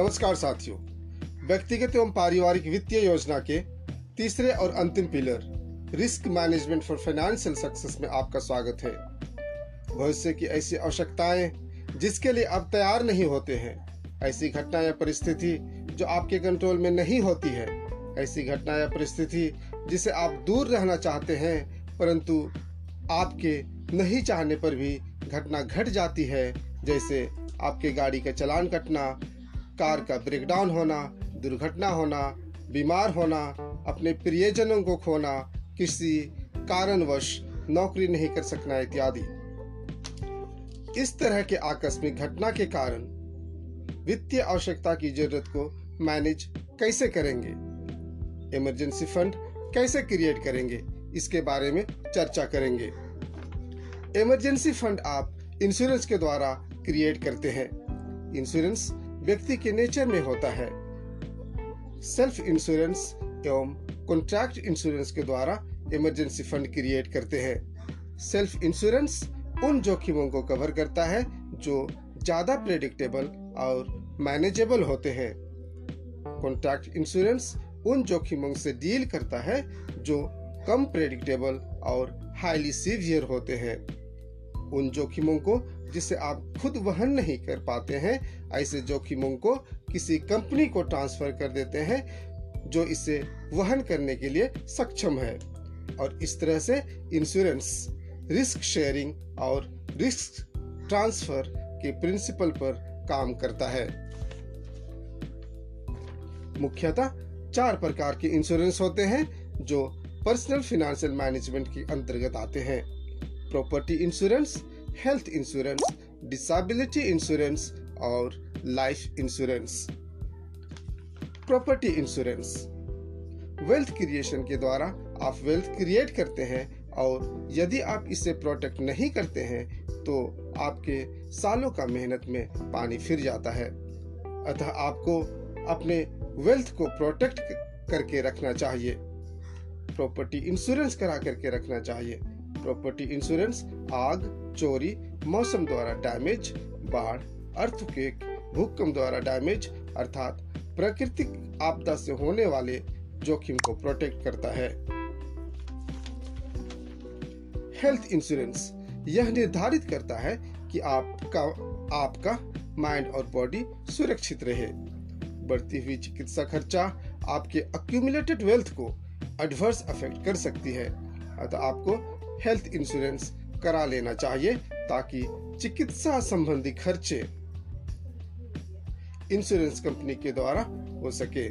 नमस्कार साथियों, व्यक्तिगत एवं पारिवारिक वित्तीय योजना के तीसरे और अंतिम pillar risk management for financial success में आपका स्वागत है। भविष्य की ऐसी आवश्यकताएं जिसके लिए आप तैयार नहीं होते हैं, ऐसी घटना या परिस्थिति जो आपके कंट्रोल में नहीं होती है, ऐसी घटना या परिस्थिति जिसे आप दूर रहना चाहते हैं परंतु आपके नहीं चाहने पर भी घटना घट जाती है, जैसे आपके गाड़ी का चालान कटना, कार का ब्रेकडाउन होना, दुर्घटना होना, बीमार होना, अपने प्रियजनों को खोना, किसी कारणवश नौकरी नहीं कर सकना इत्यादि। इस तरह के आकस्मिक घटना के कारण वित्तीय आवश्यकता की जरूरत को मैनेज कैसे करेंगे, इमरजेंसी फंड कैसे क्रिएट करेंगे, इसके बारे में चर्चा करेंगे। इमरजेंसी फंड आप इंश्योरेंस के द्वारा क्रिएट करते हैं। इंश्योरेंस व्यक्ति के नेचर में होता है। सेल्फ इंश्योरेंस एवं कॉन्ट्रैक्ट इंश्योरेंस के द्वारा इमरजेंसी फंड क्रिएट करते हैं। सेल्फ इंश्योरेंस उन जोखिमों को कवर करता है जो ज्यादा प्रेडिक्टेबल और मैनेजेबल होते हैं। कॉन्ट्रैक्ट इंश्योरेंस उन जोखिमों से डील करता है जो कम प्रेडिक्टेबल और हाईली सीवियर होते हैं। उन जोखिमों को जिसे आप खुद वहन नहीं कर पाते हैं, ऐसे जोखिमों को किसी कंपनी को ट्रांसफर कर देते हैं जो इसे वहन करने के लिए सक्षम है। और इस तरह से इंश्योरेंस रिस्क शेयरिंग और रिस्क ट्रांसफर के प्रिंसिपल पर काम करता है। मुख्यतः 4 प्रकार के इंश्योरेंस होते हैं जो पर्सनल फाइनेंशियल मैनेजमेंट के अंतर्गत आते हैं। Property insurance, health insurance, disability insurance और life insurance. Property insurance, wealth creation के द्वारा आप वेल्थ क्रिएट करते हैं और यदि आप इसे प्रोटेक्ट नहीं करते हैं तो आपके सालों का मेहनत में पानी फिर जाता है। अतः आपको अपने वेल्थ को प्रोटेक्ट करके रखना चाहिए, प्रॉपर्टी इंश्योरेंस करा करके रखना चाहिए। प्रॉपर्टी इंश्योरेंस आग, चोरी, मौसम द्वारा डैमेज, बाढ़, अर्थक्वेक, भूकंप द्वारा डैमेज अर्थात प्राकृतिक आपदा से होने वाले जोखिम को प्रोटेक्ट करता है। हेल्थ इंश्योरेंस यह निर्धारित करता है कि आपका माइंड और बॉडी सुरक्षित रहे। बढ़ती हुई चिकित्सा खर्चा आपके अक्यूमुलेटेड वेल्थ को एडवर्स अफेक्ट कर सकती है, अतः आपको हेल्थ इंश्योरेंस करा लेना चाहिए ताकि चिकित्सा संबंधी खर्चे इंश्योरेंस कंपनी के द्वारा हो सके।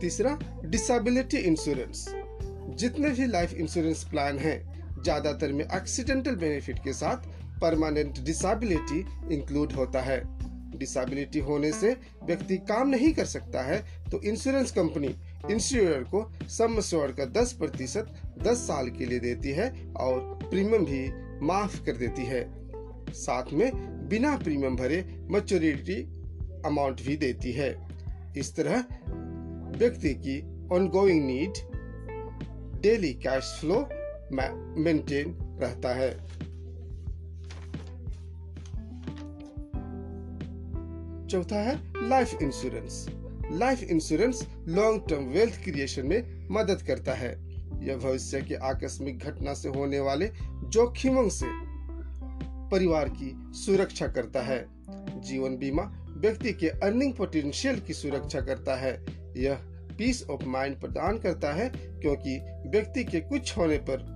तीसरा, डिसेबिलिटी इंश्योरेंस। जितने भी लाइफ इंश्योरेंस प्लान हैं, ज्यादातर में एक्सीडेंटल बेनिफिट के साथ परमानेंट डिसेबिलिटी इंक्लूड होता है। डिसेबिलिटी होने से व्यक्ति काम नहीं कर सकता है तो इंश्योरेंस कंपनी इंश्योरर को सम एश्योर्ड का 10% 10 साल के लिए देती है और प्रीमियम भी माफ कर देती है, साथ में बिना प्रीमियम भरे मैच्योरिटी अमाउंट भी देती है। इस तरह व्यक्ति की ongoing need, daily cash flow maintain रहता है। चौथा है life insurance. Life insurance long term wealth creation में मदद करता है। यह भविष्य के आकस्मिक घटना से होने वाले जोखिमों से परिवार की सुरक्षा करता है। जीवन बीमा व्यक्ति के अर्निंग पोटेंशियल की सुरक्षा करता है। यह पीस ऑफ माइंड प्रदान करता है क्योंकि व्यक्ति के कुछ होने पर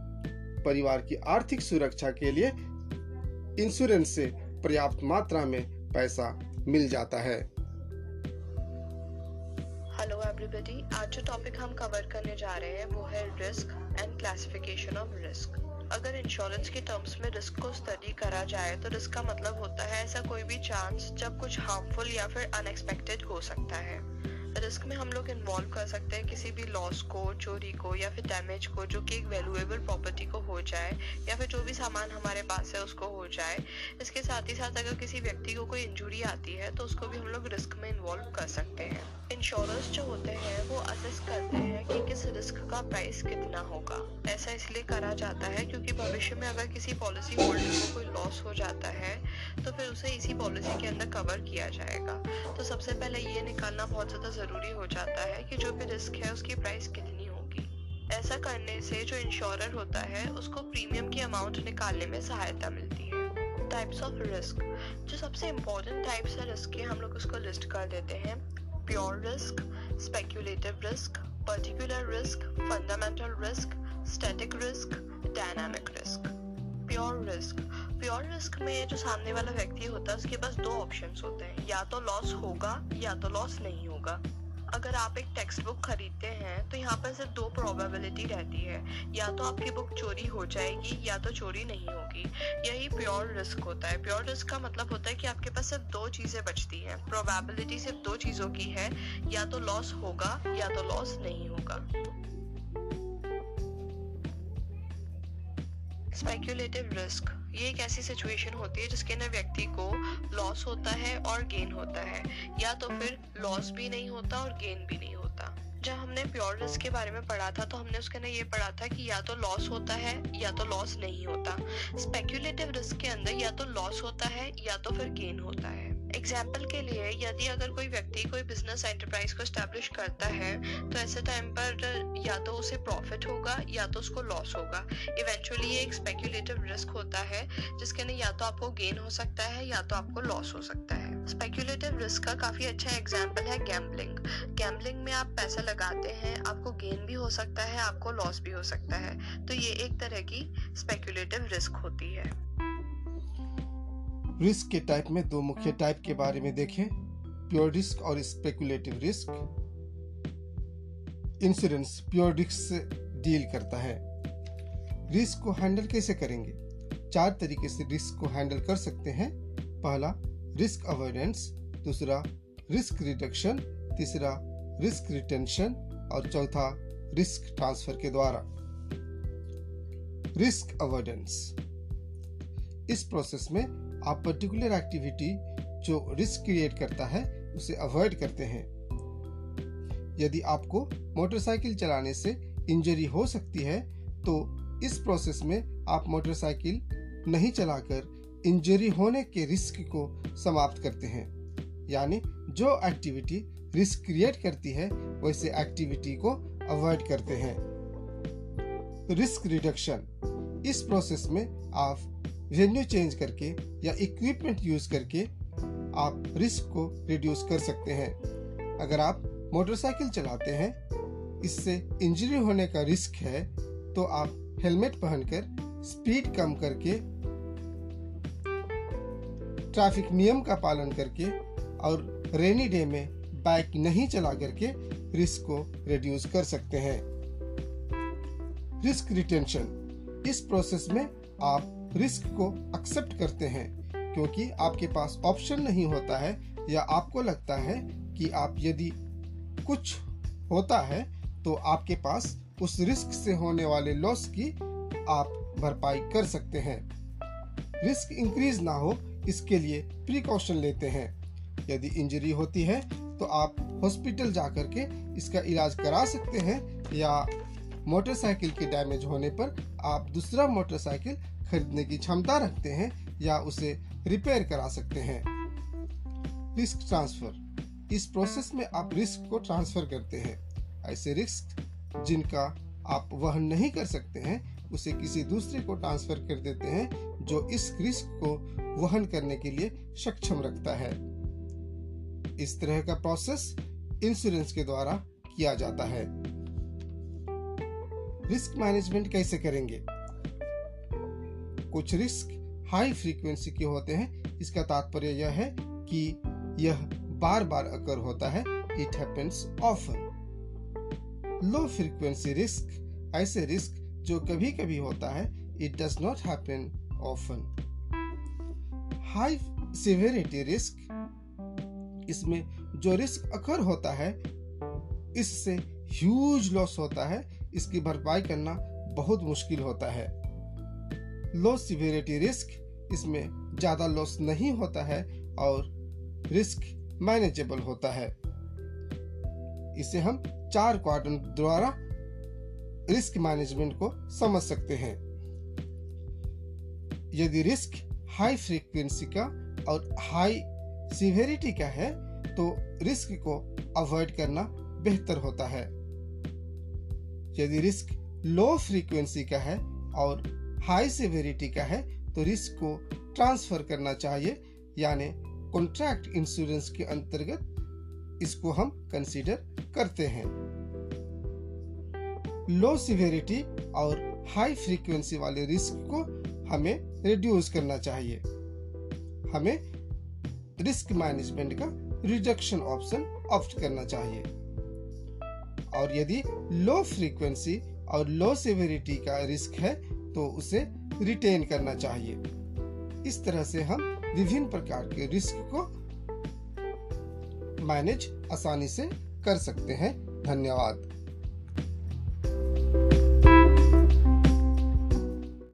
परिवार की आर्थिक सुरक्षा के लिए इंश्योरेंस से पर्याप्त मात्रा में पैसा मिल जाता है। हेलो एवरीबॉडी, आज जो टॉपिक हम कवर करने जा रहे हैं वो है risk and classification of risk. अगर इंश्योरेंस के टर्म्स में रिस्क को स्टडी करा जाए तो रिस्क का मतलब होता है ऐसा कोई भी चांस जब कुछ हार्मफुल या फिर अनएक्सपेक्टेड हो सकता है। रिस्क में हम लोग इन्वॉल्व कर सकते हैं किसी भी लॉस को, चोरी को या फिर डैमेज को, जो कि एक वैल्यूएबल प्रॉपर्टी को हो जाए या फिर जो भी सामान हमारे पास है उसको हो जाए। इसके साथ ही साथ अगर किसी व्यक्ति को कोई इंजुरी आती है तो उसको भी हम लोग रिस्क में इन्वॉल्व कर सकते हैं। इंश्योरर्स जो होते हैं वो असेस करते हैं कि किस रिस्क का प्राइस कितना होगा। ऐसा इसलिए करा जाता है क्योंकि भविष्य में अगर किसी पॉलिसी होल्डर को कोई लॉस हो जाता है तो फिर उसे इसी पॉलिसी के अंदर कवर किया जाएगा। तो सबसे पहले ये निकालना बहुत ज़्यादा ज़रूरी हो जाता है कि जो भी रिस्क है उसकी प्राइस कितनी होगी। ऐसा करने से जो इंश्योरर होता है उसको प्रीमियम की अमाउंट निकालने में सहायता मिलती है। टाइप्स ऑफ रिस्क, जो सबसे इम्पोर्टेंट टाइप्स है रिस्क के, हम लोग उसको लिस्ट कर देते हैं। Pure risk, speculative risk, particular risk, fundamental risk, static risk, dynamic risk. Pure risk में जो सामने वाला व्यक्ति होता है उसके पास दो ऑप्शंस होते हैं, या तो लॉस होगा या तो लॉस नहीं होगा। अगर आप एक टेक्स्ट बुक खरीदते हैं तो यहाँ पर सिर्फ दो प्रोबेबिलिटी रहती है, या तो आपकी बुक चोरी हो जाएगी या तो चोरी नहीं होगी। यही प्योर रिस्क होता है। प्योर रिस्क का मतलब होता है कि आपके पास सिर्फ दो चीज़ें बचती हैं, प्रोबेबिलिटी सिर्फ दो चीज़ों की है, या तो लॉस होगा या तो लॉस नहीं होगा। स्पेक्यूलेटिव रिस्क, ये एक ऐसी सिचुएशन होती है जिसके अंदर व्यक्ति को लॉस होता है और गेन होता है, या तो फिर लॉस भी नहीं होता और गेन भी नहीं होता। जब हमने प्योर रिस्क के बारे में पढ़ा था तो हमने उसके अंदर ये पढ़ा था कि या तो लॉस होता है या तो लॉस नहीं होता। स्पेक्यूलेटिव रिस्क के अंदर या तो लॉस होता है या तो फिर गेन होता है। एग्जाम्पल के लिए, यदि अगर कोई व्यक्ति कोई बिजनेस एंटरप्राइज को एस्टेब्लिश करता है तो ऐसे टाइम पर या तो उसे प्रॉफिट होगा या तो उसको लॉस होगा। इवेंचुअली ये एक स्पेक्यूलेटिव रिस्क होता है जिसके अंदर या तो आपको गेन हो सकता है या तो आपको लॉस हो सकता है। स्पेक्यूलेटिव रिस्क का काफ़ी अच्छा एग्जाम्पल है गैम्बलिंग। गैम्बलिंग में आप पैसा लगाते हैं, आपको गेन भी हो सकता है, आपको लॉस भी हो सकता है। तो ये एक तरह की स्पेक्यूलेटिव रिस्क होती है। रिस्क के टाइप में दो मुख्य टाइप के बारे में देखें, प्योर रिस्क और speculative risk. Insurance pure risk से डील करता है। रिस्क को हैंडल कैसे करेंगे? चार तरीके से रिस्क को हैंडल कर सकते हैं। पहला, रिस्क अवॉइडेंस, दूसरा, रिस्क रिडक्शन, तीसरा, रिस्क रिटेंशन और चौथा, रिस्क ट्रांसफर के द्वारा। रिस्क अवॉइडेंस, इस प्रोसेस में आप पर्टिकुलर एक्टिविटी जो रिस्क क्रिएट करता है उसे अवॉइड करते हैं। यदि आपको मोटरसाइकिल चलाने से इंजरी हो सकती है तो इस प्रोसेस में आप मोटरसाइकिल नहीं चलाकर इंजरी होने के रिस्क को समाप्त करते हैं। यानी जो एक्टिविटी रिस्क क्रिएट करती है वैसे एक्टिविटी को अवॉइड करते हैं। रिस्क रिडक्शन, इस प्रोसेस में आप वेन्यू चेंज करके या इक्विपमेंट यूज करके आप रिस्क को रिड्यूस कर सकते हैं। अगर आप मोटरसाइकिल चलाते हैं, इससे इंजरी होने का रिस्क है, तो आप हेलमेट पहनकर स्पीड कम करके, ट्रैफिक नियम का पालन करके और रेनी डे में बाइक नहीं चला करके रिस्क को रिड्यूस कर सकते हैं। रिस्क रिटेंशन, इस प्रोसेस में आप रिस्क को एक्सेप्ट करते हैं क्योंकि आपके पास ऑप्शन नहीं होता है या आपको लगता है कि आप यदि कुछ होता है तो आपके पास उस रिस्क से होने वाले लॉस की आप भरपाई कर सकते हैं। रिस्क इंक्रीज ना हो इसके लिए प्रिकॉशन लेते हैं। यदि इंजरी होती है तो आप हॉस्पिटल जा करके इसका इलाज करा सकते हैं या मोटरसाइकिल के डैमेज होने पर आप दूसरा मोटरसाइकिल खरीदने की क्षमता रखते हैं या उसे रिपेयर करा सकते हैं। रिस्क ट्रांसफर, इस प्रोसेस में आप रिस्क को ट्रांसफर करते हैं। ऐसे रिस्क जिनका आप वहन नहीं कर सकते हैं उसे किसी दूसरे को ट्रांसफर कर देते हैं जो इस रिस्क को वहन करने के लिए सक्षम रखता है। इस तरह का प्रोसेस इंश्योरेंस के द्वारा किया जाता है। रिस्क मैनेजमेंट कैसे करेंगे? कुछ रिस्क हाई फ्रीक्वेंसी के होते हैं। इसका तात्पर्य यह है कि यह बार बार अकर होता है, it happens often. Low frequency risk, ऐसे रिस्क जो कभी कभी होता है, it does not happen often. High severity risk, इसमें जो रिस्क अकर होता है इससे ह्यूज लॉस होता है, इसकी भरपाई करना बहुत मुश्किल होता है। लो सिवियरिटी रिस्क, इसमें ज़्यादा लॉस नहीं होता है और रिस्क मैनेजेबल होता है। इसे हम 4 क्वाड्रेंट द्वारा रिस्क मैनेजमेंट को समझ सकते हैं। यदि रिस्क हाई फ्रीक्वेंसी का और हाई सीवेरिटी का है तो रिस्क को अवॉइड करना बेहतर होता है। यदि रिस्क लो फ्रीक्वेंसी का है और हाई सीवेरिटी का है तो रिस्क को ट्रांसफर करना चाहिए, यानी कॉन्ट्रैक्ट इंश्योरेंस के अंतर्गत इसको हम कंसीडर करते हैं। लो सीवेरिटी और हाई फ्रीक्वेंसी वाले रिस्क को हमें रिड्यूस करना चाहिए। हमें रिस्क मैनेजमेंट का रिडक्शन ऑप्शन ऑप्ट करना चाहिए। और यदि लो फ्रीक्वेंसी और लो सीवेरिटी का रिस्क है तो उसे रिटेन करना चाहिए। इस तरह से हम विभिन्न प्रकार के रिस्क को मैनेज आसानी से कर सकते हैं। धन्यवाद।